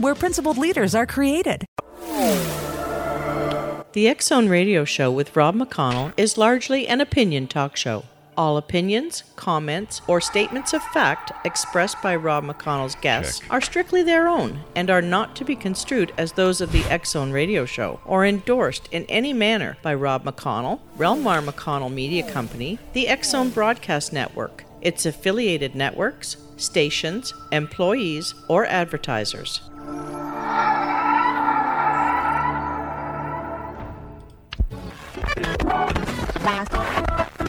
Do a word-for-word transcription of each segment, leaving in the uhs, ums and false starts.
where principled leaders are created. The Exxon Radio Show with Rob McConnell is largely an opinion talk show. All opinions, comments, or statements of fact expressed by Rob McConnell's guests Check. are strictly their own and are not to be construed as those of the Exxon Radio Show or endorsed in any manner by Rob McConnell, Relmar McConnell Media Company, the Exxon Broadcast Network, its affiliated networks, stations, employees, or advertisers.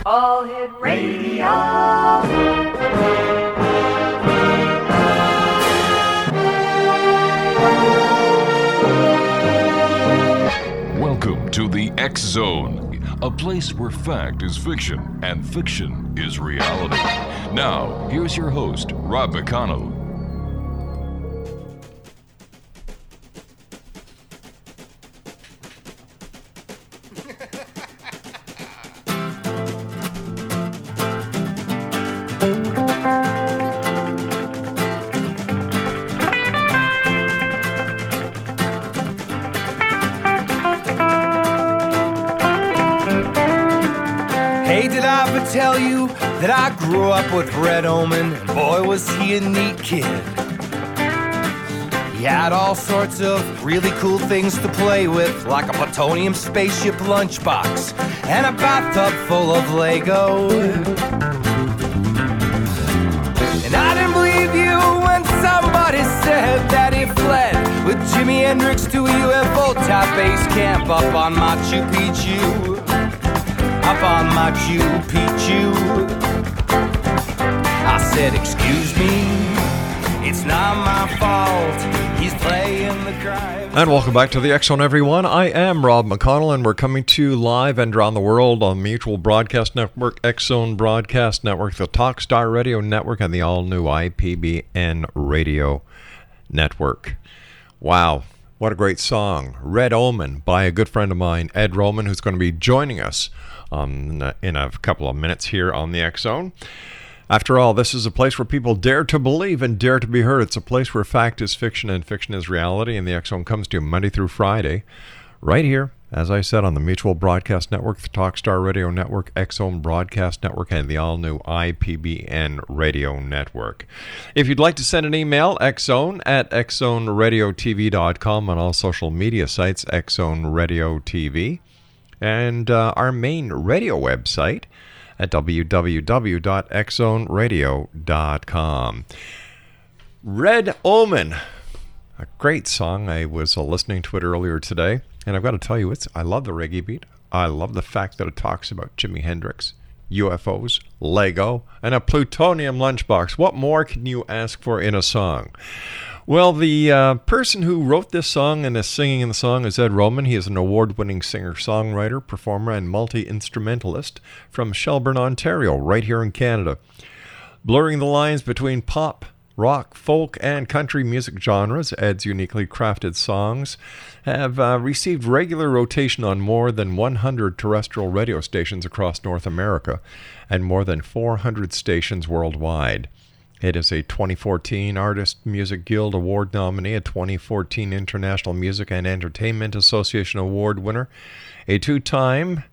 All Hit Radio. Welcome to the X Zone, a place where fact is fiction and fiction is reality. Now, here's your host, Rob McConnell. Tell you that I grew up with Red Omen, and boy was he a neat kid. He had all sorts of really cool things to play with, like a plutonium spaceship lunchbox and a bathtub full of Lego. And I didn't believe you when somebody said that he fled with Jimi Hendrix to a U F O type base camp up on Machu Picchu. Up on Machu Picchu. I said, excuse me, it's not my fault. He's playing the crime. And welcome back to the Exxon, everyone. I am Rob McConnell, and we're coming to you live and around the world on Mutual Broadcast Network, Exxon Broadcast Network, the Talkstar Radio Network, and the all-new I P B N Radio Network. Wow. What a great song, Red Omen, by a good friend of mine, Ed Roman, who's going to be joining us um, in a couple of minutes here on the X-Zone. After all, this is a place where people dare to believe and dare to be heard. It's a place where fact is fiction and fiction is reality, and the X-Zone comes to you Monday through Friday, right here, as I said, on the Mutual Broadcast Network, the Talkstar Radio Network, X-Zone Broadcast Network, and the all-new I P B N Radio Network. If you'd like to send an email, X-Zone at X Zone Radio T V dot com, on all social media sites, X-Zone Radio T V, and uh, our main radio website at w w w dot x zone radio dot com. Red Omen, a great song. I was uh, listening to it earlier today. And I've got to tell you, it's I love the reggae beat. I love the fact that it talks about Jimi Hendrix, U F Os, Lego, and a plutonium lunchbox. What more can you ask for in a song? Well, the uh, person who wrote this song and is singing in the song is Ed Roman. He is an award-winning singer-songwriter, performer, and multi-instrumentalist from Shelburne, Ontario, right here in Canada. Blurring the lines between pop, rock, folk, and country music genres, Ed's uniquely crafted songs have uh, received regular rotation on more than one hundred terrestrial radio stations across North America and more than four hundred stations worldwide. It is a twenty fourteen Artist Music Guild Award nominee, a twenty fourteen International Music and Entertainment Association Award winner, a two-time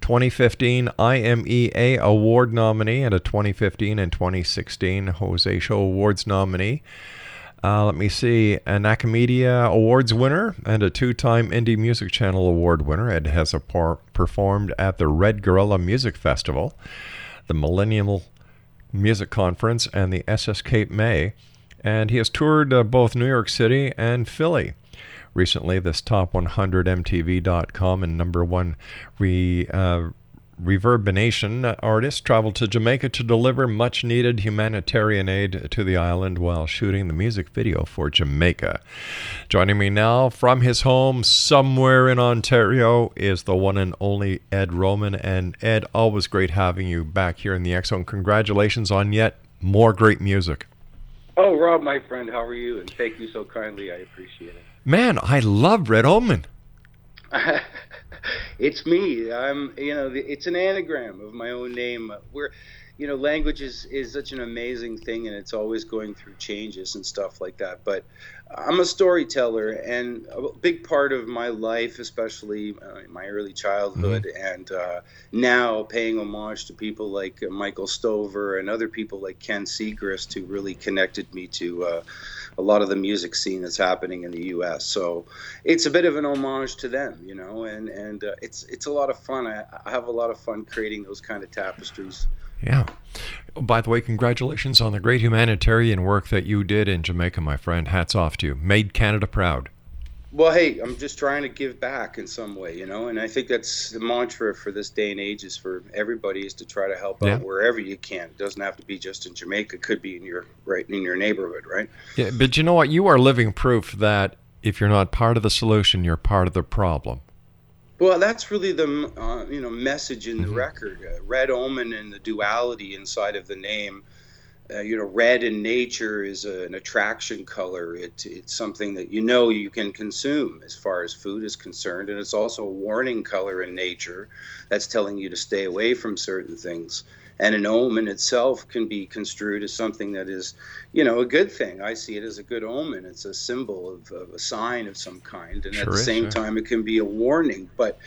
twenty fifteen I M E A Award nominee, and a twenty fifteen and twenty sixteen Jose Show Awards nominee. Uh, let me see, an Acamedia Awards winner and a two-time Indie Music Channel Award winner. It has a par- performed at the Red Gorilla Music Festival, the Millennial Music Conference, and the S S Cape May. And he has toured uh, both New York City and Philly. Recently, this top one hundred M T V dot com and number one re, uh, Reverberation artist traveled to Jamaica to deliver much-needed humanitarian aid to the island while shooting the music video for Jamaica. Joining me now from his home somewhere in Ontario is the one and only Ed Roman. And Ed, always great having you back here in the X-Zone. Congratulations on yet more great music. Oh, Rob, my friend, how are you? And thank you so kindly. I appreciate it. Man, I love Red Omen. It's me. I'm, you know, it's an anagram of my own name. We're, you know, language is, is such an amazing thing, and it's always going through changes and stuff like that. But I'm a storyteller, and a big part of my life, especially uh, my early childhood, mm-hmm. and uh, now paying homage to people like Michael Stover and other people like Ken Segrist, who really connected me to uh, a lot of the music scene that's happening in the U S. So it's a bit of an homage to them, you know, and, and uh, it's it's a lot of fun. I, I have a lot of fun creating those kind of tapestries. Yeah. By the way, congratulations on the great humanitarian work that you did in Jamaica, my friend. Hats off to you. Made Canada proud. Well, hey, I'm just trying to give back in some way, you know, and I think that's the mantra for this day and age, is for everybody is to try to help yeah. out wherever you can. It doesn't have to be just in Jamaica. It could be in your right in your neighborhood, right? Yeah, but you know what? You are living proof that if you're not part of the solution, you're part of the problem. Well, that's really the uh, you know message in the mm-hmm. record. Uh, Red Omen and the duality inside of the name. Uh, you know, red in nature is a, an attraction color. It, it's something that you know you can consume as far as food is concerned, and it's also a warning color in nature that's telling you to stay away from certain things. And an omen itself can be construed as something that is, you know, a good thing. I see it as a good omen. It's a symbol of, of a sign of some kind. And sure at the same is, yeah. time, it can be a warning. But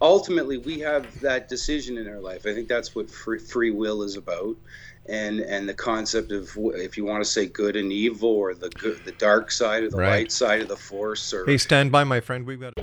ultimately, we have that decision in our life. I think that's what free, free will is about. And and the concept of, if you want to say good and evil, or the good, the dark side, or the right. light side of the force. Or... Hey, stand by, my friend. We've got...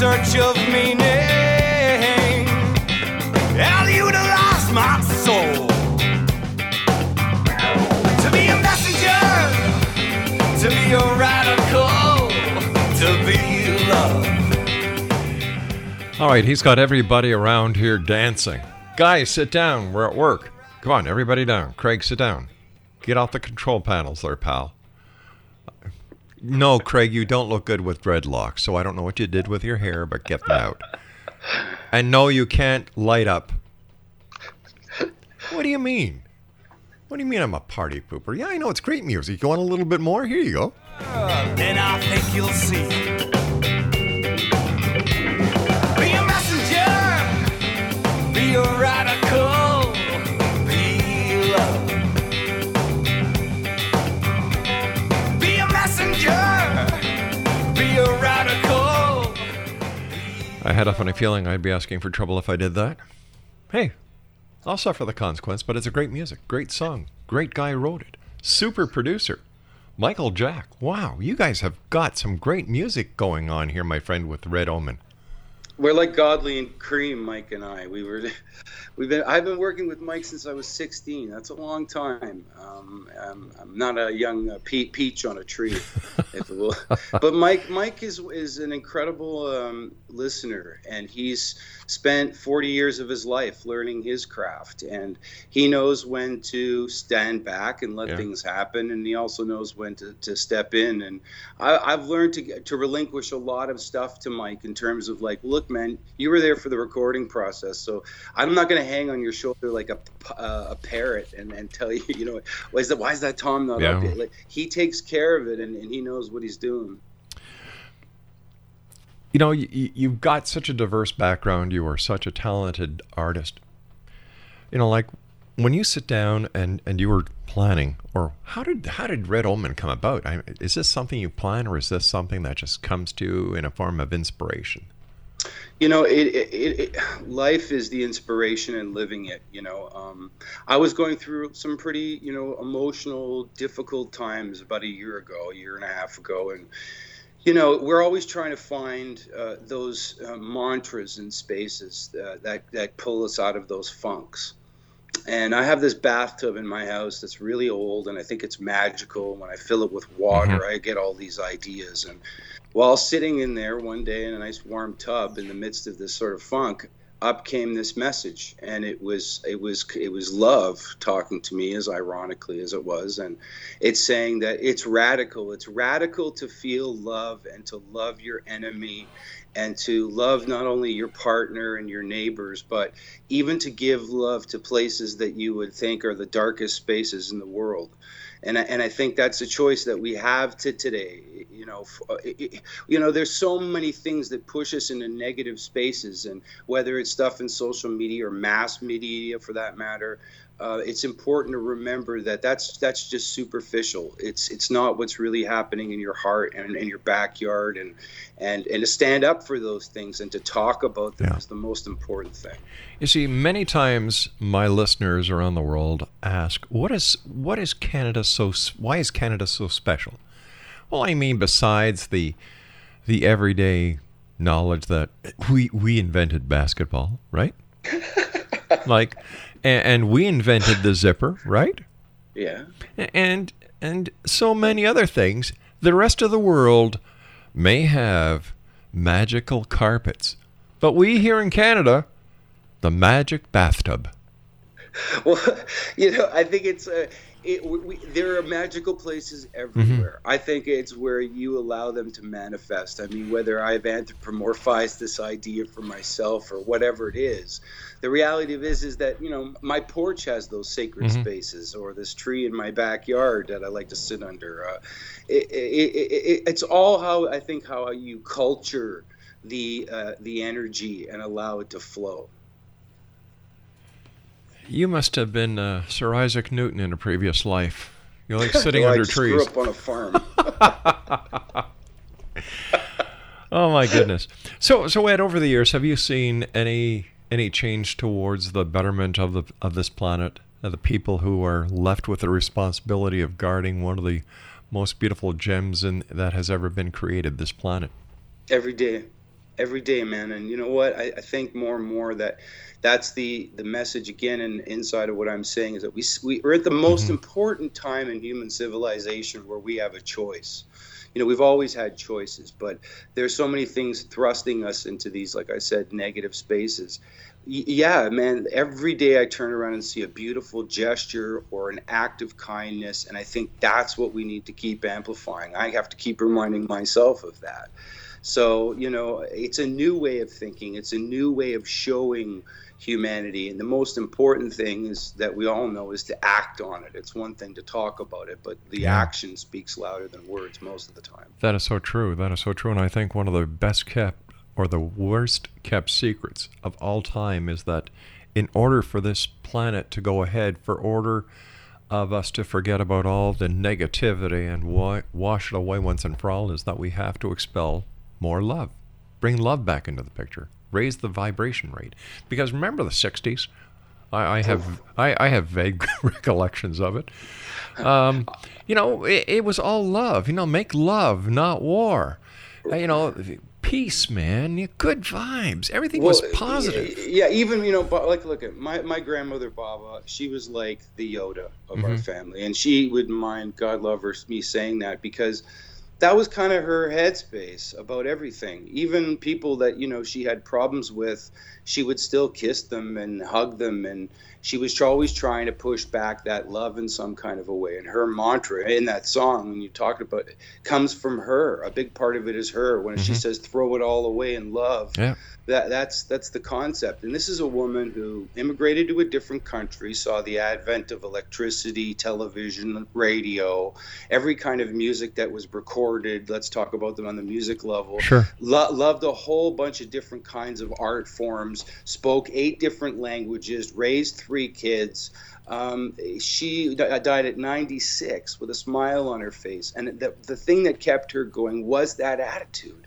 Search of meaning, I'll utilize my soul to be a messenger, to be a radical, to be love. All right, he's got everybody around here dancing. Guys, sit down. We're at work. Come on, everybody down. Craig, sit down. Get off the control panels there, pal. No, Craig, you don't look good with dreadlocks, so I don't know what you did with your hair, but get them out. And no, you can't light up. What do you mean? What do you mean I'm a party pooper? Yeah, I know, it's great music. You want a little bit more? Here you go. Then I think you'll see. Be a messenger. Be a radical. Be love. I had a funny feeling I'd be asking for trouble if I did that. Hey, I'll suffer the consequence, but it's a great music, great song, great guy wrote it. Super producer, Michael Jack. Wow, you guys have got some great music going on here, my friend, with Red Omen. We're like Godley and Cream, Mike and I. We were, we've been. I've been working with Mike since I was sixteen. That's a long time. Um, I'm, I'm not a young uh, pe- peach on a tree, if it will. But Mike, Mike is is an incredible um, listener, and he's spent forty years of his life learning his craft, and he knows when to stand back and let yeah. things happen, and he also knows when to, to step in. And I, I've learned to to relinquish a lot of stuff to Mike in terms of like, look. man. You were there for the recording process, so I'm not going to hang on your shoulder like a uh, a parrot and, and tell you, you know, why is that, why is that Tom not yeah. up there? Like, he takes care of it, and, and he knows what he's doing. You know, you, you've got such a diverse background. You are such a talented artist. You know, like, when you sit down and, and you were planning, or how did how did Red Ullman come about? I, is this something you plan, or is this something that just comes to you in a form of inspiration? You know, it, it, it, it life is the inspiration and living it, you know. Um, I was going through some pretty, you know, emotional, difficult times about a year ago, a year and a half ago, and you know, we're always trying to find uh, those uh, mantras and spaces uh, that, that pull us out of those funks. And I have this bathtub in my house that's really old, and I think it's magical. When I fill it with water, mm-hmm. I get all these ideas. And while sitting in there one day in a nice warm tub in the midst of this sort of funk, up came this message. And it was it was, it was love talking to me, as ironically as it was. And it's saying that it's radical. It's radical to feel love and to love your enemy and to love not only your partner and your neighbors, but even to give love to places that you would think are the darkest spaces in the world. And I, and I think that's a choice that we have to today. You know, it, you know, there's so many things that push us into negative spaces, and whether it's stuff in social media or mass media for that matter, uh, it's important to remember that that's that's just superficial. It's it's not what's really happening in your heart and in your backyard, and and and to stand up for those things and to talk about them yeah. is the most important thing. You see, many times my listeners around the world ask, "What is what is Canada so? Why is Canada so special?" Well, I mean, besides the the everyday knowledge that we we invented basketball, right? Like. And we invented the zipper, right? Yeah. And and so many other things. The rest of the world may have magical carpets, but we here in Canada, the magic bathtub. Well, you know, I think it's a... Uh... It, we, there are magical places everywhere. Mm-hmm. I think it's where you allow them to manifest. I mean, whether I've anthropomorphized this idea for myself or whatever it is, the reality of it is, is that, you know, my porch has those sacred mm-hmm. spaces, or this tree in my backyard that I like to sit under. Uh, it, it, it, it, it's all how I think how you culture the uh, the energy and allow it to flow. You must have been uh, Sir Isaac Newton in a previous life. You're like sitting well, under I just trees. I grew up on a farm. Oh my goodness! So, so Ed, over the years, have you seen any any change towards the betterment of the of this planet, of the people who are left with the responsibility of guarding one of the most beautiful gems in, that has ever been created, this planet? Every day. Every day, man. And you know what? I, I think more and more that that's the, the message again, and inside of what I'm saying is that we, we are at the most mm-hmm. important time in human civilization where we have a choice. You know, we've always had choices, but there's so many things thrusting us into these, like I said, negative spaces. Y- yeah, man, every day I turn around and see a beautiful gesture or an act of kindness, and I think that's what we need to keep amplifying. I have to keep reminding myself of that. So, you know, it's a new way of thinking. It's a new way of showing humanity. And the most important thing is that we all know is to act on it. It's one thing to talk about it, but the yeah. action speaks louder than words most of the time. That is so true. That is so true. And I think one of the best kept or the worst kept secrets of all time is that in order for this planet to go ahead, for order of us to forget about all the negativity and wa- wash it away once and for all, is that we have to expel more love. Bring love back into the picture. Raise the vibration rate. Because remember the sixties? I, I have I, I have vague recollections of it. Um, you know, it, it was all love. You know, make love, not war. You know, peace, man. Good vibes. Everything well, was positive. Yeah, even, you know, like, look at my, my grandmother, Baba, she was like the Yoda of mm-hmm. our family. And she wouldn't mind, God love her, me saying that, because that was kind of her headspace about everything. Even people that, you know, she had problems with, she would still kiss them and hug them. And she was always trying to push back that love in some kind of a way. And her mantra in that song, when you talked about it, comes from her. A big part of it is her. When mm-hmm. she says, throw it all away in love, yeah. that that's that's the concept. And this is a woman who immigrated to a different country, saw the advent of electricity, television, radio, every kind of music that was recorded. Let's talk about them on the music level. Sure. Lo- loved a whole bunch of different kinds of art forms, spoke eight different languages, raised three kids. Um, she d- died at ninety-six with a smile on her face. And the, the thing that kept her going was that attitude.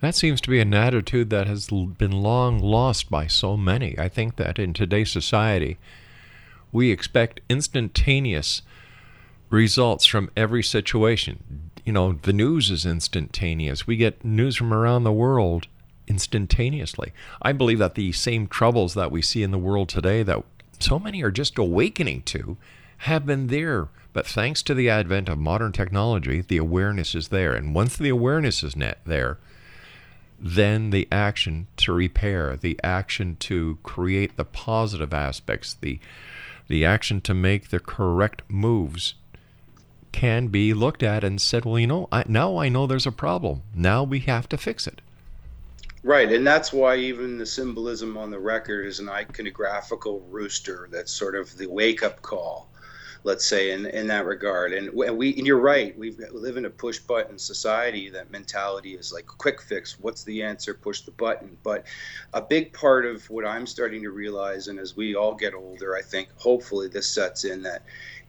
That seems to be an attitude that has been long lost by so many. I think that in today's society, we expect instantaneous results from every situation. You know, the news is instantaneous. We get news from around the world instantaneously. I believe that the same troubles that we see in the world today that so many are just awakening to have been there. But thanks to the advent of modern technology, the awareness is there. And once the awareness is net there, then the action to repair, the action to create the positive aspects, the the action to make the correct moves can be looked at and said, well, you know, I, now I know there's a problem. Now we have to fix it. Right, and that's why even the symbolism on the record is an iconographical rooster. That's sort of the wake-up call, let's say, in, in that regard. And we, and you're right, we live in a push-button society. That mentality is like, quick fix, what's the answer, push the button. But a big part of what I'm starting to realize, and as we all get older, I think, hopefully this sets in, that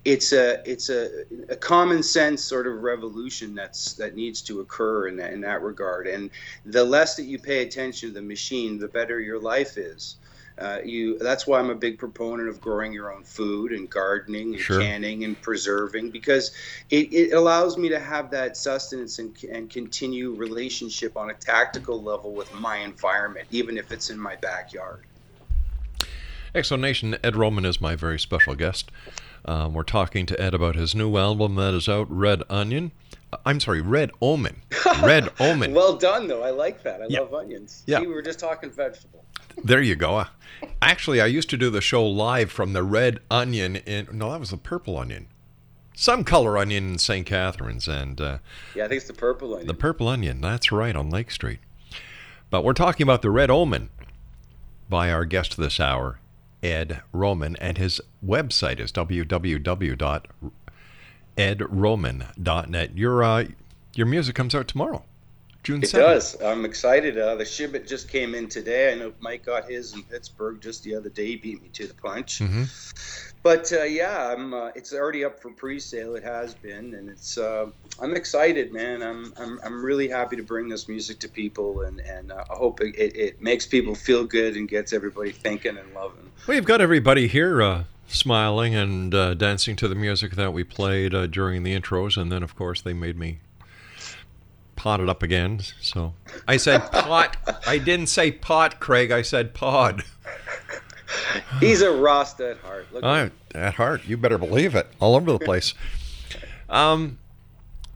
It's a it's a, a common sense sort of revolution that's that needs to occur in that, in that regard. And the less that you pay attention to the machine, the better your life is. Uh, you that's why I'm a big proponent of growing your own food and gardening and sure. canning and preserving, because it, it allows me to have that sustenance and and continue relationship on a tactical level with my environment, even if it's in my backyard. Exonation, Ed Roman is my very special guest. Um, we're talking to Ed about his new album that is out, Red Onion. I'm sorry, Red Omen. Red Omen. Well done, though. I like that. I yeah. love onions. Yeah. See, we were just talking vegetable. There you go. Actually, I used to do the show live from the Red Onion in... No, that was the Purple Onion. Some color onion in Saint Catharines. And, uh, yeah, I think it's the Purple Onion. The Purple Onion. That's right, on Lake Street. But we're talking about the Red Omen by our guest this hour, Ed Roman, and his website is w w w dot ed roman dot net. Your uh, your music comes out tomorrow, June seventh. It does. I'm excited. Uh, the Shibbit just came in today. I know Mike got his in Pittsburgh just the other day. He beat me to the punch. Mm-hmm. But uh, yeah, I'm, uh, it's already up for pre-sale. It has been, and it's uh, I'm excited, man. I'm I'm I'm really happy to bring this music to people, and and uh, I hope it, it, it makes people feel good and gets everybody thinking and loving. Well, you've got everybody here uh, smiling and uh, dancing to the music that we played uh, during the intros, and then of course they made me pot it up again. So I said pot. I didn't say pot, Craig. I said pod. He's a Rasta at heart. Look I'm at heart. You better believe it. All over the place. Um,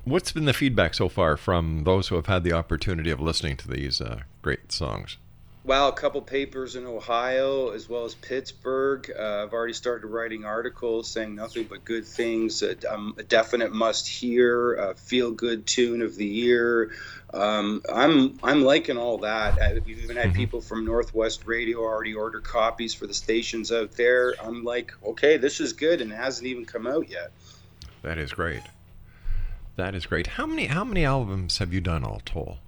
what's been the feedback so far from those who have had the opportunity of listening to these uh, great songs? Well, a couple papers in Ohio as well as Pittsburgh. Uh, I've already started writing articles saying nothing but good things. Uh, um, a definite must-hear, a feel-good tune of the year. Um, I'm I'm liking all that. I, we've even had people from Northwest Radio already order copies for the stations out there. I'm like, okay, this is good, and it hasn't even come out yet. That is great. That is great. How many how many albums have you done all told?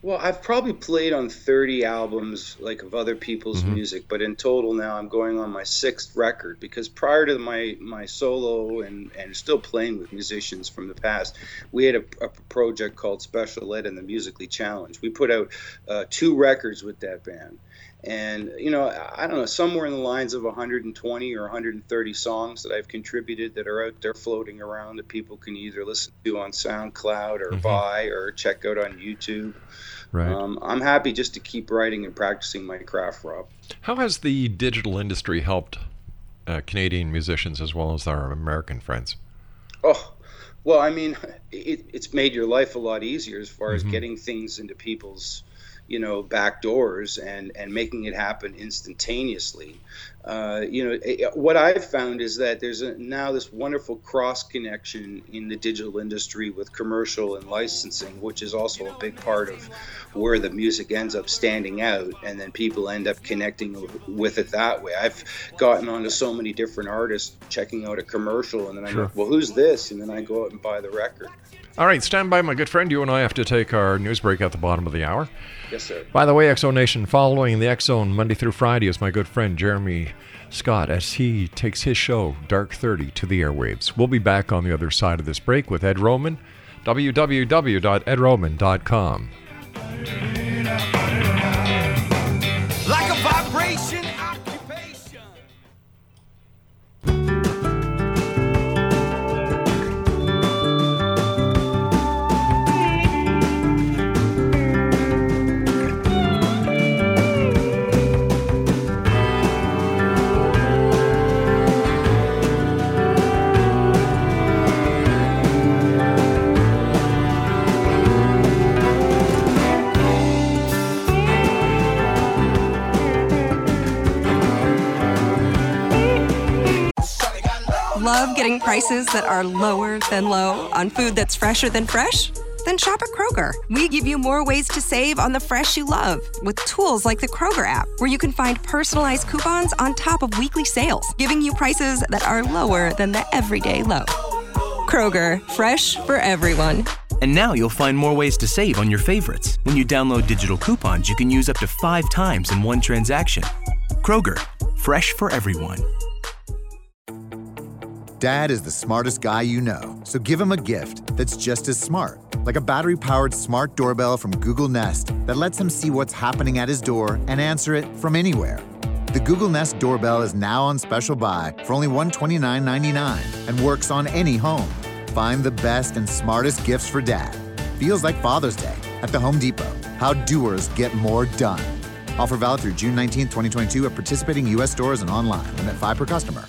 Well, I've probably played on thirty albums, like, of other people's mm-hmm. music, but in total now I'm going on my sixth record, because prior to my, my solo and, and still playing with musicians from the past, we had a, a project called Special Ed and the Musically Challenged. We put out uh, two records with that band. And, you know, I don't know, somewhere in the lines of one hundred twenty or one hundred thirty songs that I've contributed that are out there floating around that people can either listen to on SoundCloud or mm-hmm. buy or check out on YouTube. Right. Um, I'm happy just to keep writing and practicing my craft, Rob. How has the digital industry helped uh, Canadian musicians as well as our American friends? Oh, Well, I mean, it, it's made your life a lot easier as far mm-hmm. as getting things into people's, you know, back doors and, and making it happen instantaneously. Uh, you know, it, what I've found is that there's a, now this wonderful cross connection in the digital industry with commercial and licensing, which is also a big part of where the music ends up standing out, and then people end up connecting with it that way. I've gotten onto so many different artists checking out a commercial, and then I sure. go, well, who's this? And then I go out and buy the record. All right, stand by, my good friend. You and I have to take our news break at the bottom of the hour. Yes, sir. By the way, X-Zone Nation, following the X-Zone Monday through Friday is my good friend Jeremy Scott as he takes his show, Dark thirty, to the airwaves. We'll be back on the other side of this break with Ed Roman, w w w dot ed roman dot com. Like a vibration. Love getting prices that are lower than low on food that's fresher than fresh? Then shop at Kroger. We give you more ways to save on the fresh you love with tools like the Kroger app, where you can find personalized coupons on top of weekly sales, giving you prices that are lower than the everyday low. Kroger, fresh for everyone. And now you'll find more ways to save on your favorites. When you download digital coupons, you can use up to five times in one transaction. Kroger, fresh for everyone. Dad is the smartest guy you know, so give him a gift that's just as smart, like a battery-powered smart doorbell from Google Nest that lets him see what's happening at his door and answer it from anywhere. The Google Nest doorbell is now on special buy for only one hundred twenty-nine dollars and ninety-nine cents and works on any home. Find the best and smartest gifts for Dad. Feels like Father's Day at the Home Depot. How doers get more done. Offer valid through June nineteenth, twenty twenty-two at participating U S stores and online. Limit five per customer.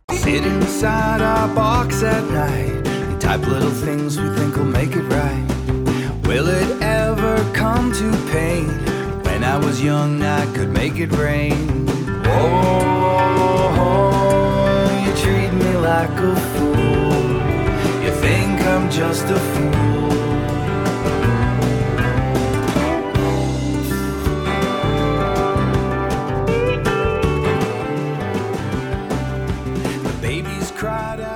Sit inside our box at night and type little things we think will make it right. Will it ever come to pain? When I was young, I could make it rain. Oh, oh, oh, you treat me like a fool. You think I'm just a fool.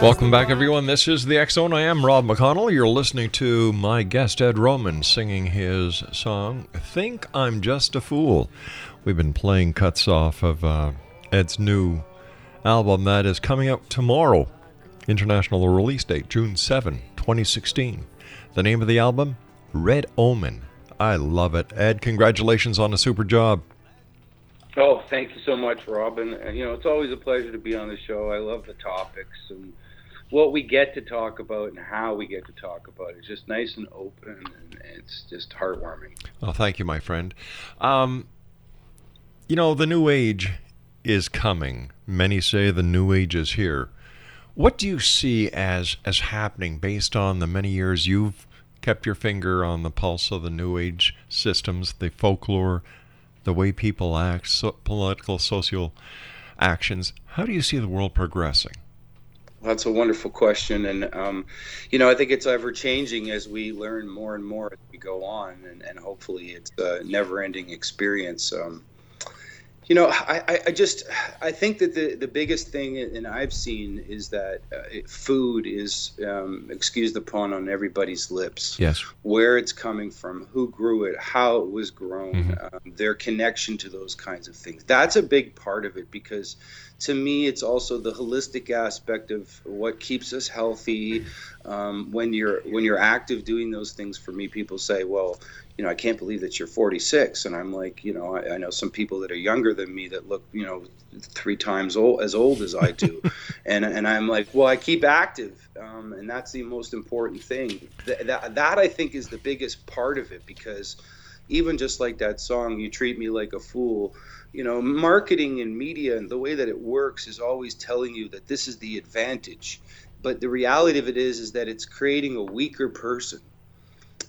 Welcome back, everyone. This is The X-Zone. I am Rob McConnell. You're listening to my guest, Ed Roman, singing his song, Think I'm Just a Fool. We've been playing cuts off of uh, Ed's new album that is coming out tomorrow. International release date, June seventh, twenty sixteen. The name of the album, Red Omen. I love it. Ed, congratulations on a super job. Oh, thank you so much, Rob. And, and, you know, it's always a pleasure to be on the show. I love the topics and what we get to talk about and how we get to talk about it. It's just nice and open, and it's just heartwarming. Well, thank you, my friend. Um, you know, the new age is coming. Many say the new age is here. What do you see as, as happening based on the many years you've kept your finger on the pulse of the new age systems, the folklore, the way people act, so political, social actions? How do you see the world progressing? That's a wonderful question. And, um, you know, I think it's ever changing as we learn more and more as we go on. And, and hopefully it's a never ending experience. Um, You know, I, I just I think that the, the biggest thing, and I've seen, is that food is, um, excuse the pun, on everybody's lips. Yes. Where it's coming from, who grew it, how it was grown, mm-hmm. um, their connection to those kinds of things. That's a big part of it, because to me, it's also the holistic aspect of what keeps us healthy. Um, when you're when you're active doing those things, for me, people say, well, you know, I can't believe that you're forty-six. And I'm like, you know, I, I know some people that are younger than me that look, you know, three times old, as old as I do. and and I'm like, well, I keep active. Um, and that's the most important thing. Th- that, that, I think, is the biggest part of it, because even just like that song, You Treat Me Like a Fool, you know, marketing and media and the way that it works is always telling you that this is the advantage. But the reality of it is, is that it's creating a weaker person.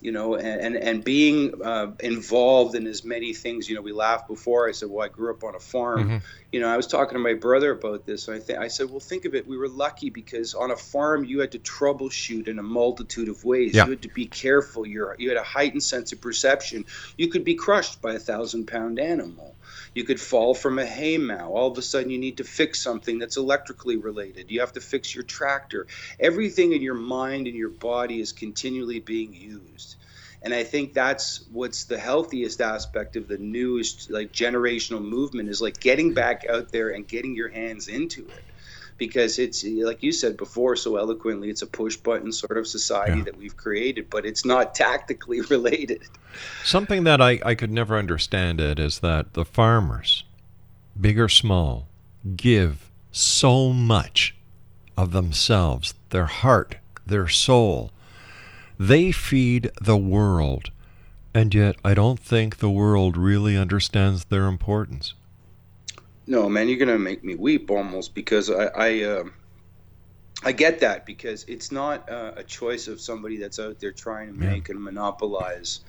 You know, and, and, and being uh, involved in as many things. You know, we laughed before. I said, well, I grew up on a farm. Mm-hmm. You know, I was talking to my brother about this. And I, th- I said, well, think of it. We were lucky because on a farm, you had to troubleshoot in a multitude of ways. Yeah. You had to be careful. You're, you had a heightened sense of perception. You could be crushed by a thousand-pound animal. You could fall from a hay mow. All of a sudden, you need to fix something that's electrically related. You have to fix your tractor. Everything in your mind and your body is continually being used. And I think that's what's the healthiest aspect of the newest, like, generational movement is, like, getting back out there and getting your hands into it. Because it's, like you said before so eloquently, it's a push-button sort of society yeah. that we've created, but it's not tactically related. Something that I, I could never understand it is that the farmers, big or small, give so much of themselves, their heart, their soul. They feed the world, and yet I don't think the world really understands their importance. No, man, you're going to make me weep almost, because I I, uh, I get that, because it's not uh, a choice of somebody that's out there trying to make yeah. and monopolize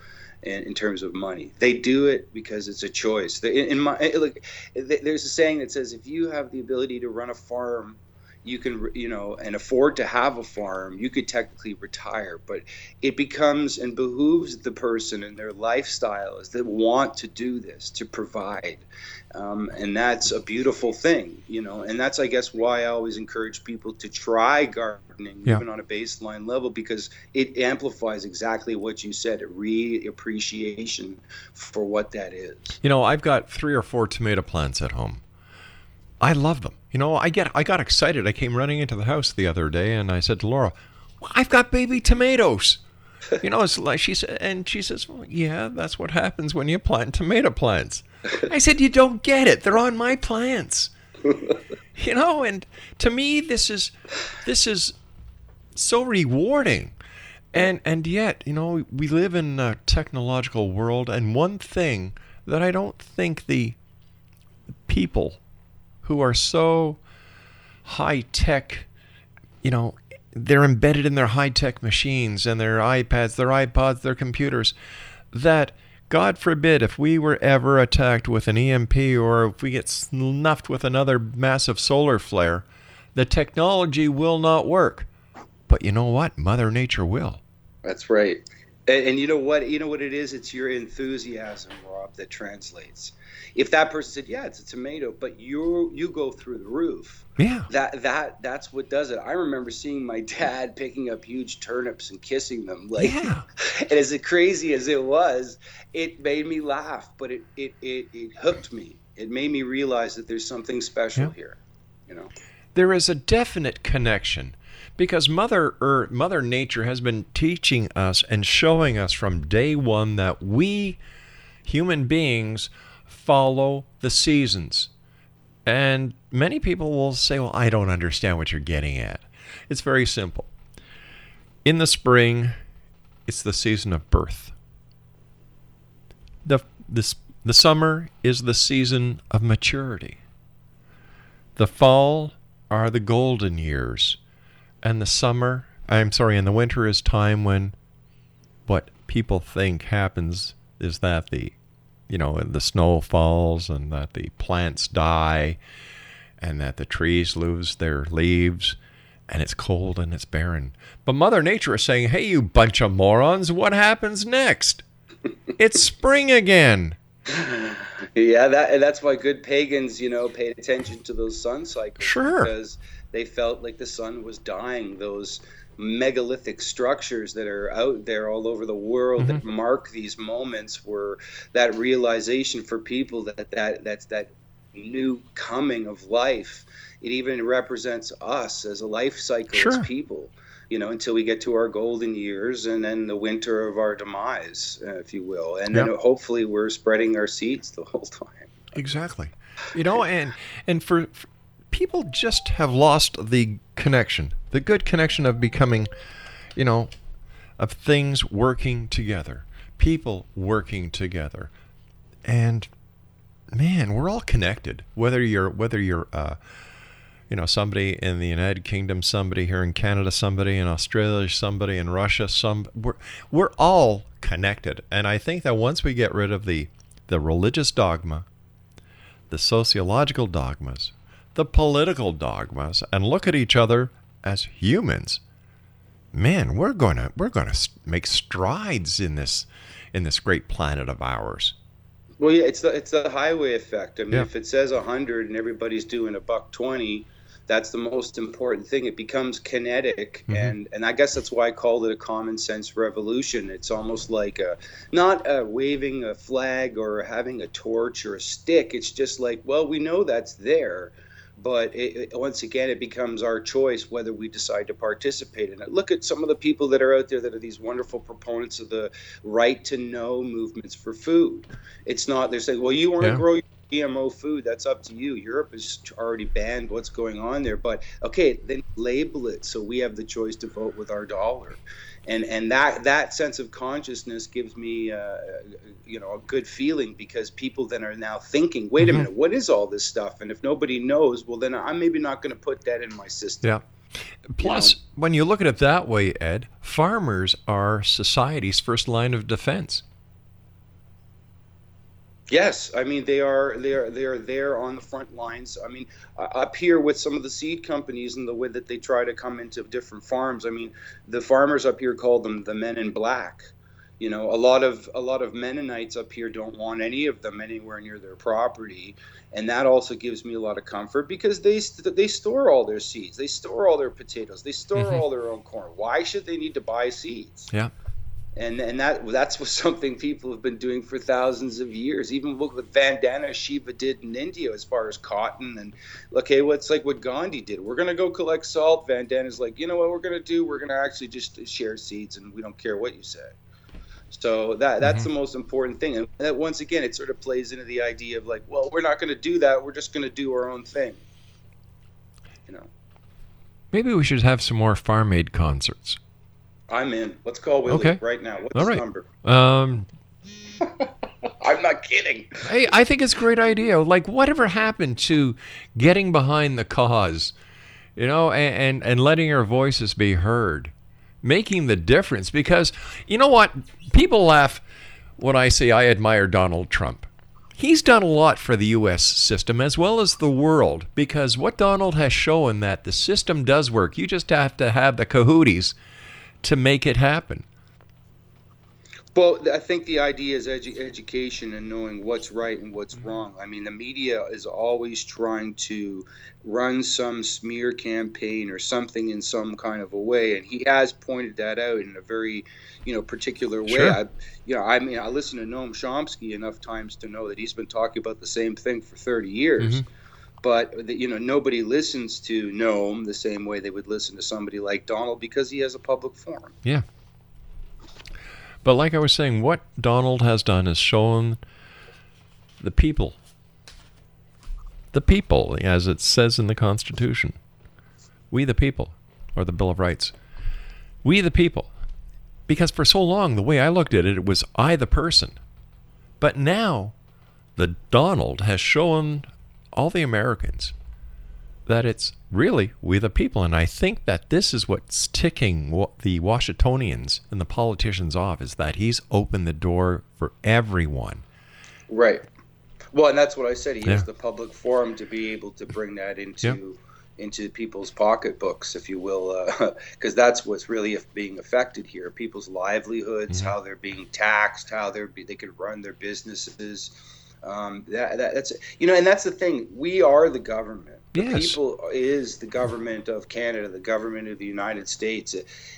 in, in terms of money. They do it because it's a choice. They, in my look, there's a saying that says if you have the ability to run a farm, you can, you know, and afford to have a farm, you could technically retire, but it becomes and behooves the person and their lifestyle is that want to do this, to provide. Um, and that's a beautiful thing, you know, and that's, I guess, why I always encourage people to try gardening, yeah. even on a baseline level, because it amplifies exactly what you said, a re-appreciation for what that is. You know, I've got three or four tomato plants at home. I love them. You know, I get, I got excited. I came running into the house the other day, and I said to Laura, well, "I've got baby tomatoes." You know, it's like she said, and she says, well, "Yeah, that's what happens when you plant tomato plants." I said, "You don't get it. They're on my plants." You know, and to me, this is this is so rewarding, and and yet, you know, we live in a technological world, and one thing that I don't think the people who are so high-tech, you know, they're embedded in their high-tech machines and their iPads, their iPods, their computers, that, God forbid, if we were ever attacked with an E M P or if we get snuffed with another massive solar flare, the technology will not work. But you know what? Mother Nature will. That's right. And, and you know what? You know what it is? It's your enthusiasm, Rob, that translates. If that person said, yeah, it's a tomato, but you you go through the roof. Yeah. That that that's what does it. I remember seeing my dad picking up huge turnips and kissing them. Like, yeah. And as crazy as it was, it made me laugh, but it it, it, it hooked me. It made me realize that there's something special yeah. here. You know. There is a definite connection, because Mother Earth, Mother Nature has been teaching us and showing us from day one that we human beings follow the seasons. And many people will say, well, I don't understand what you're getting at. It's very simple. In the spring, it's the season of birth. The, the, the summer is the season of maturity. The fall are the golden years. And the summer, I'm sorry, and the winter is time when what people think happens is that the you know, the snow falls and that the plants die and that the trees lose their leaves and it's cold and it's barren. But Mother Nature is saying, hey, you bunch of morons, what happens next? It's spring again. Yeah, that that's why good pagans, you know, paid attention to those sun cycles. Sure. Because they felt like the sun was dying. Those megalithic structures that are out there all over the world, mm-hmm. that mark these moments, were that realization for people that, that that's that new coming of life. It even represents us as a life cycle, sure. as people, you know, until we get to our golden years and then the winter of our demise, uh, if you will. And yep. then hopefully we're spreading our seeds the whole time. Exactly. You know, and and for, for people just have lost the connection, the good connection of becoming, you know, of things working together, people working together. And man, we're all connected, whether you're, whether you're, uh, you know, somebody in the United Kingdom, somebody here in Canada, somebody in Australia, somebody in Russia, some we're, we're all connected. And I think that once we get rid of the, the religious dogma, the sociological dogmas, the political dogmas, and look at each other as humans, man, we're going to, we're going to make strides in this, in this great planet of ours. Well, yeah, it's the, it's the highway effect. I mean, yeah. if it says one hundred and everybody's doing a buck twenty, that's the most important thing. It becomes kinetic, mm-hmm. and, and I guess that's why I called it a common sense revolution. It's almost like a, not a waving a flag or having a torch or a stick. It's just like, well, we know that's there, but it, it, once again, it becomes our choice whether we decide to participate in it. Look at some of the people that are out there that are these wonderful proponents of the right to know movements for food. It's not, they're saying, well, you want to yeah. grow your G M O food, that's up to you. Europe has already banned what's going on there, but okay, then label it so we have the choice to vote with our dollar. And and that, that sense of consciousness gives me, uh, you know, a good feeling, because people then are now thinking, wait mm-hmm. a minute, what is all this stuff? And if nobody knows, well, then I'm maybe not going to put that in my system. Yeah. Plus, you know? When you look at it that way, Ed, farmers are society's first line of defense. Yes, I mean they are they are they are there on the front lines. I mean, uh, up here with some of the seed companies and the way that they try to come into different farms. I mean, the farmers up here call them the men in black. You know, a lot of a lot of Mennonites up here don't want any of them anywhere near their property, and that also gives me a lot of comfort, because they st- they store all their seeds, they store all their potatoes, they store mm-hmm. all their own corn. Why should they need to buy seeds? Yeah. And and that that's what something people have been doing for thousands of years. Even look what Vandana Shiva did in India as far as cotton. And okay, well, it's like what Gandhi did. We're going to go collect salt. Vandana's like, you know what we're going to do? We're going to actually just share seeds, and we don't care what you said. So that that's mm-hmm. the most important thing. And that, once again, it sort of plays into the idea of like, well, we're not going to do that. We're just going to do our own thing. You know. Maybe we should have some more farm aid concerts. I'm in. Let's call Willie okay. right now. What's right. his number? Um, I'm not kidding. Hey, I think it's a great idea. Like, whatever happened to getting behind the cause, you know, and, and, and letting our voices be heard, making the difference? Because, you know what? People laugh when I say I admire Donald Trump. He's done a lot for the U S system as well as the world, because what Donald has shown that the system does work. You just have to have the cahooties to make it happen. Well, I think the idea is edu- education and knowing what's right and what's wrong. I mean, the media is always trying to run some smear campaign or something in some kind of a way, and he has pointed that out in a very, you know, particular way. Sure. I, you know, I mean, I listen to Noam Chomsky enough times to know that he's been talking about the same thing for thirty years. Mm-hmm. But, you know, nobody listens to Noam the same way they would listen to somebody like Donald, because he has a public forum. Yeah. But like I was saying, what Donald has done is shown the people. The people, as it says in the Constitution. We the people, or the Bill of Rights. We the people. Because for so long, the way I looked at it, it was I the person. But now, the Donald has shown all the Americans that it's really we the people. And I think that this is what's ticking the Washingtonians and the politicians off, is that he's opened the door for everyone. Right. Well, and that's what I said. He yeah. has the public forum to be able to bring that into yeah. into people's pocketbooks, if you will, because uh, that's what's really being affected here. People's livelihoods, mm-hmm. how they're being taxed, how they're be, they could run their businesses. Um, that, that, that's you know, and that's the thing. We are the government. The yes. people is the government of Canada, the government of the United States,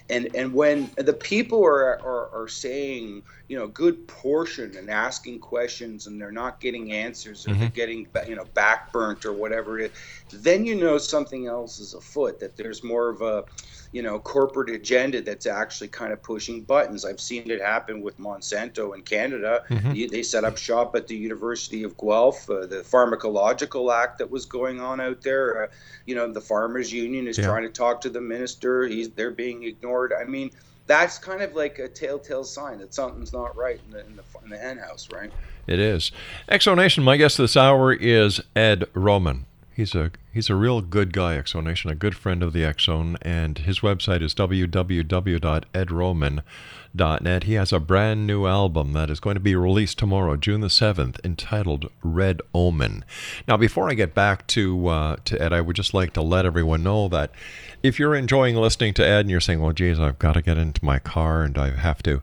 and and when the people are are, are saying, you know, good portion and asking questions, and they're not getting answers, or mm-hmm. they're getting, you know, backburnt or whatever it is, then you know something else is afoot. That there's more of a, you know, corporate agenda that's actually kind of pushing buttons. I've seen it happen with Monsanto in Canada. Mm-hmm. They set up shop at the University of Guelph. Uh, the Pharmacological Act that was going on out there. Uh, you know, the Farmers Union is yeah. trying to talk to the minister. He's they're being ignored. I mean, that's kind of like a telltale sign that something's not right in the in the, in the hen house, right? It is. Exonation. My guest this hour is Ed Roman. He's a he's a real good guy, Exonation, a good friend of the Exon, and his website is w w w dot ed roman dot net. He has a brand new album that is going to be released tomorrow, June the seventh, entitled Red Omen. Now, before I get back to uh, to Ed, I would just like to let everyone know that if you're enjoying listening to Ed and you're saying, well, geez, I've got to get into my car and I have to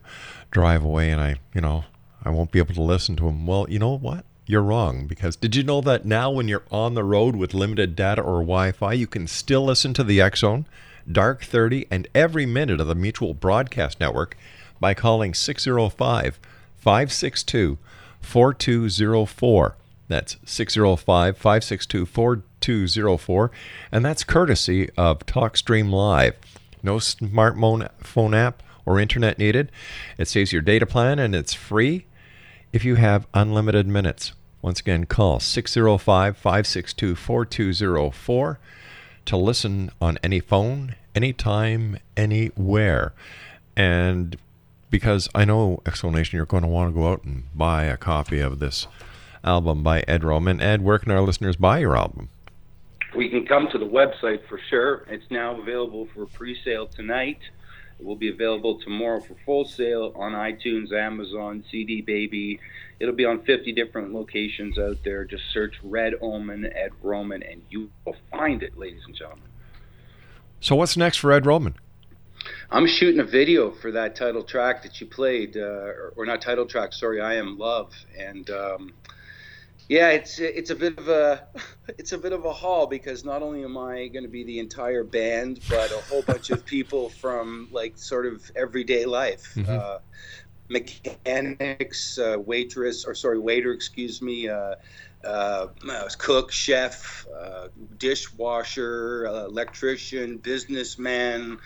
drive away and I, you know, I won't be able to listen to him, well, you know what? You're wrong, because did you know that now when you're on the road with limited data or Wi-Fi, you can still listen to the Exxon, Dark thirty, and every minute of the Mutual Broadcast Network by calling six oh five, five six two, four two oh four. That's six oh five, five six two, four two oh four, and that's courtesy of TalkStream Live. No smartphone phone app or internet needed. It saves your data plan, and it's free if you have unlimited minutes. Once again, call six oh five, five six two, four two oh four to listen on any phone, anytime, anywhere. And because I know, Exonation, you're going to want to go out and buy a copy of this album by Ed Roman. Ed, where can our listeners buy your album? We can come to the website for sure. It's now available for pre-sale tonight. It will be available tomorrow for full sale on iTunes, Amazon, C D Baby. It'll be on fifty different locations out there. Just search Red Omen, Ed Roman, and you will find it, ladies and gentlemen. So what's next for Ed Roman? I'm shooting a video for that title track that you played, uh, or, or not title track, sorry, I Am Love. And um, yeah, it's it's a bit of a it's a bit of a haul, because not only am I going to be the entire band, but a whole bunch of people from like sort of everyday life, mm-hmm. uh, mechanics, uh, waitress, or sorry, waiter, excuse me, uh, uh, cook, chef, uh, dishwasher, uh, electrician, businessman.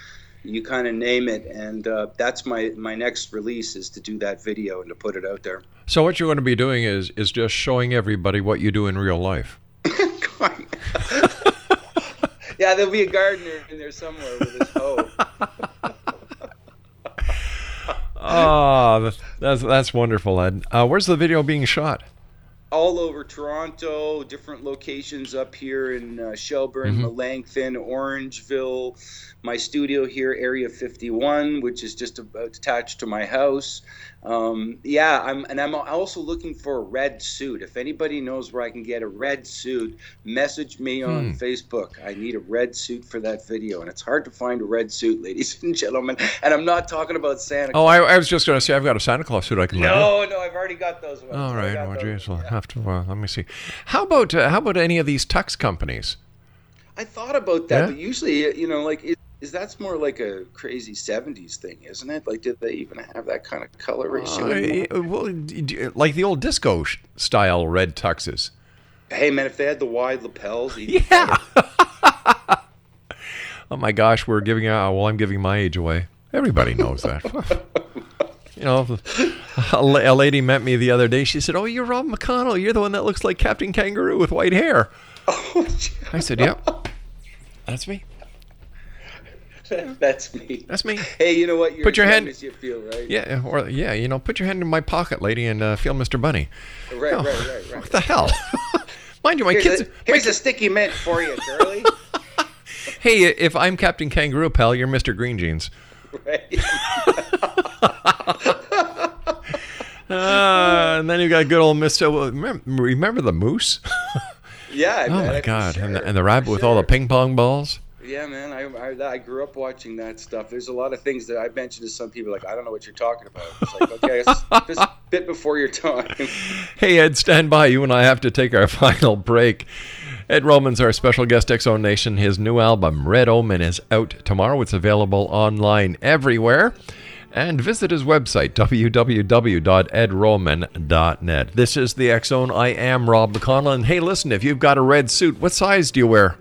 You kind of name it, and uh, that's my, my next release is to do that video and to put it out there. So what you're going to be doing is is just showing everybody what you do in real life. Yeah, there'll be a gardener in there somewhere with his hoe. Oh, that's, that's wonderful, Ed. Uh, where's the video being shot? All over Toronto, different locations up here in uh, Shelburne, mm-hmm. Melanchthon, Orangeville, my studio here, Area fifty-one, which is just about attached to my house. Um, yeah, I'm, and I'm also looking for a red suit. If anybody knows where I can get a red suit, message me on hmm. Facebook. I need a red suit for that video, and it's hard to find a red suit, ladies and gentlemen. And I'm not talking about Santa Claus. Oh, I, I was just going to say, I've got a Santa Claus suit I can wear. No, no, I've already got those ones. All right, oh, geez, well, yeah. To, uh, let me see. How about uh, how about any of these tux companies? I thought about that, yeah? But usually, you know, like, is, is that's more like a crazy seventies thing, isn't it? Like, did they even have that kind of color ratio? Uh, well, like the old disco style red tuxes. Hey, man, if they had the wide lapels, yeah. Oh my gosh, we're giving out. Well, I'm giving my age away. Everybody knows that. You know, a lady met me the other day. She said, oh, you're Rob McConnell. You're the one that looks like Captain Kangaroo with white hair. Oh, I said, yep. Yeah, that's me. That's me. That's me. Hey, you know what? You're put your hand. You feel, right? Yeah, or yeah, you know, put your hand in my pocket, lady, and uh, feel Mister Bunny. Right, oh, right, right, right. What the hell? Mind you, my here's kids. A, here's my a sticky mint for you, Charlie. Hey, if I'm Captain Kangaroo, pal, you're Mister Green Jeans. Right. uh, and then you got good old Mister Remember, remember the moose? Yeah. I oh my God! Sure. And, the, and the rabbit with sure. all the ping pong balls. yeah, man, I, I I grew up watching that stuff. There's a lot of things that I mentioned to some people, like, I don't know what you're talking about. It's like, okay, it's just a bit before your time. Hey, Ed, stand by. You and I have to take our final break. Ed Roman's our special guest, X-Zone Nation. His new album, Red Omen, is out tomorrow. It's available online everywhere. And visit his website, w w w dot ed roman dot net. This is the X-Zone. I am Rob McConnell. And hey, listen, if you've got a red suit, what size do you wear?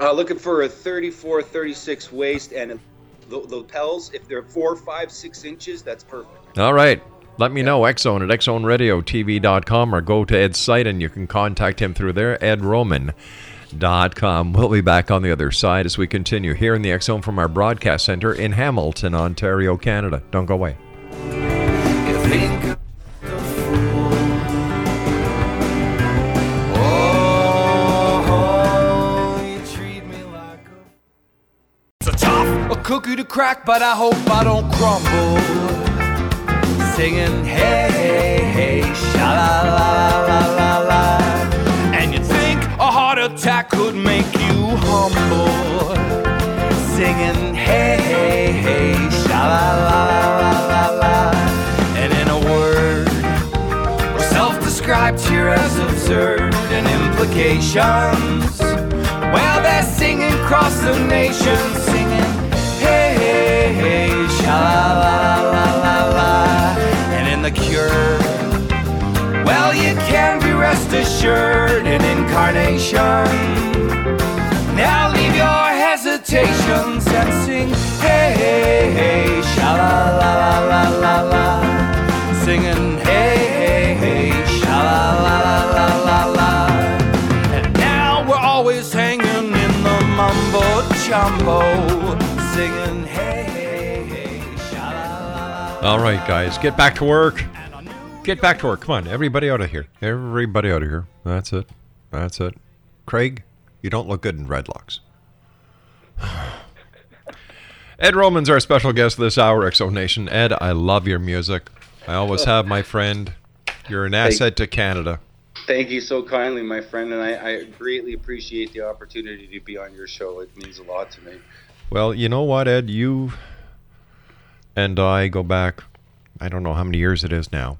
Uh, looking for a thirty-four, thirty-six waist, and the lapels, if they're four, five, six inches, that's perfect. All right. Let me know, X-Zone at x zone radio t v dot com, or go to Ed's site and you can contact him through there, ed roman dot com. We'll be back on the other side as we continue here in the X-Zone from our broadcast center in Hamilton, Ontario, Canada. Don't go away. It's a tough a cookie to crack, but I hope I don't crumble. Singing, hey, hey, hey, sha-la-la-la-la-la. And you'd think a heart attack could make you humble. Singing, hey, hey, hey, sha-la-la-la-la-la. And in a word, we're self-described here as absurd. And implications, well, they're singing across the nation. Singing, hey, hey, hey, sha-la-la-la-la-la. The cure, well, you can be rest assured in incarnation. Now leave your hesitations and sing, hey, hey, hey, sha-la-la-la-la-la-la. Singing, hey, hey, hey, sha-la-la-la-la-la-la. And now we're always hanging in the mumbo-jumbo. Singing, hey, hey, hey, sha-la-la-la-la-la. All right, guys, get back to work. Get back to work. Come on. Everybody out of here. Everybody out of here. That's it. That's it. Craig, you don't look good in dreadlocks. Ed Roman's our special guest this hour, X-Zone Nation. Ed, I love your music. I always have, my friend. You're an asset to Canada. Thank you so kindly, my friend, and I, I greatly appreciate the opportunity to be on your show. It means a lot to me. Well, you know what, Ed? You and I go back, I don't know how many years it is now.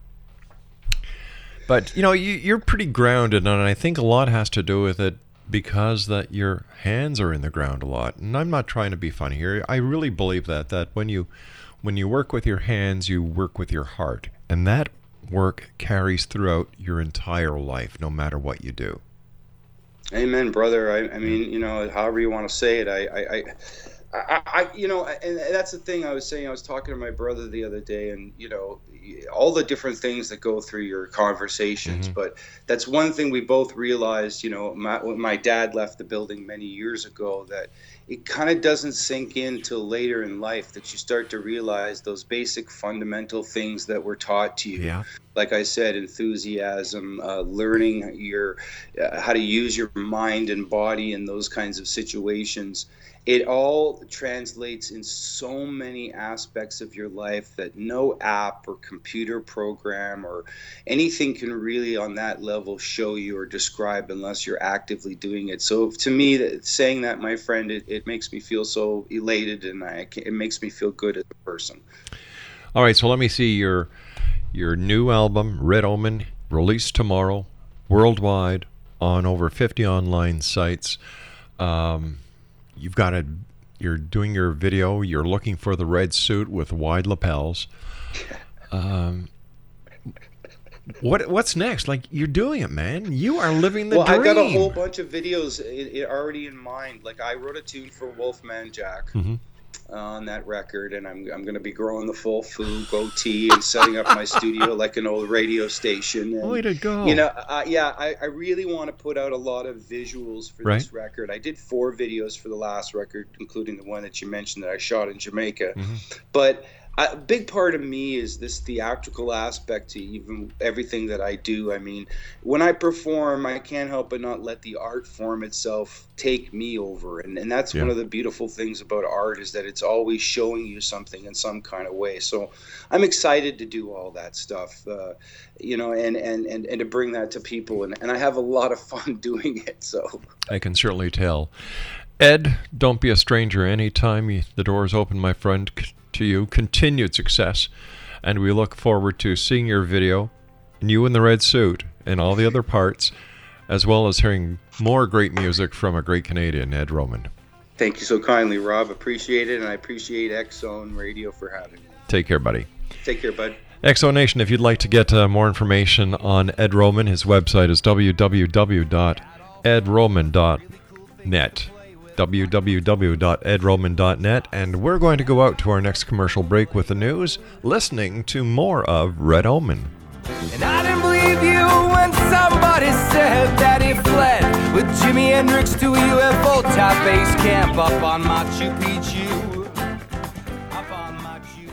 But, you know, you, you're pretty grounded, and I think a lot has to do with it because that your hands are in the ground a lot. And I'm not trying to be funny here. I really believe that, that when you when you work with your hands, you work with your heart. And that work carries throughout your entire life, no matter what you do. Amen, brother. I, I mean, you know, however you want to say it, I... I, I I, I, you know, and that's the thing I was saying. I was talking to my brother the other day, and, you know, all the different things that go through your conversations. Mm-hmm. But that's one thing we both realized, you know, my, when my dad left the building many years ago, that it kind of doesn't sink in till later in life that you start to realize those basic fundamental things that were taught to you. Yeah. Like I said, enthusiasm, uh, learning your uh, how to use your mind and body in those kinds of situations. It all translates in so many aspects of your life that no app or computer program or anything can really on that level show you or describe unless you're actively doing it. So to me, that, saying that, my friend, it, it makes me feel so elated, and I, it makes me feel good as a person. All right, so let me see your your new album, Red Omen, released tomorrow, worldwide, on over fifty online sites. Um... You've got a, you're doing your video, you're looking for the red suit with wide lapels. Um, what what's next? Like, you're doing it, man. You are living the well, dream. Well, I got a whole bunch of videos it, it already in mind. Like, I wrote a tune for Wolfman Jack. Mm-hmm. On that record, and I'm I'm going to be growing the full foo goatee and setting up my studio like an old radio station. And, way to go! You know, uh, yeah, I, I really want to put out a lot of visuals for right. this record. I did four videos for the last record, including the one that you mentioned that I shot in Jamaica. Mm-hmm. But a big part of me is this theatrical aspect to even everything that I do. I mean, when I perform, I can't help but not let the art form itself take me over. And, and that's yeah. one of the beautiful things about art is that it's always showing you something in some kind of way. So I'm excited to do all that stuff, uh, you know, and, and, and, and to bring that to people. And, and I have a lot of fun doing it. So I can certainly tell. Ed, don't be a stranger. Anytime you, the door is open, my friend, c- to you. Continued success. And we look forward to seeing your video, and you in the red suit, and all the other parts, as well as hearing more great music from a great Canadian, Ed Roman. Thank you so kindly, Rob. Appreciate it, and I appreciate X Zone Radio for having me. Take care, buddy. Take care, bud. X Zone Nation, if you'd like to get uh, more information on Ed Roman, his website is w w w dot ed roman dot net. w w w dot ed roman dot net, and we're going to go out to our next commercial break with the news, listening to more of Red Omen. And I didn't believe you when somebody said that he fled with Jimi Hendrix to a U F O top base camp up on Machu Picchu. Up on Machu Picchu.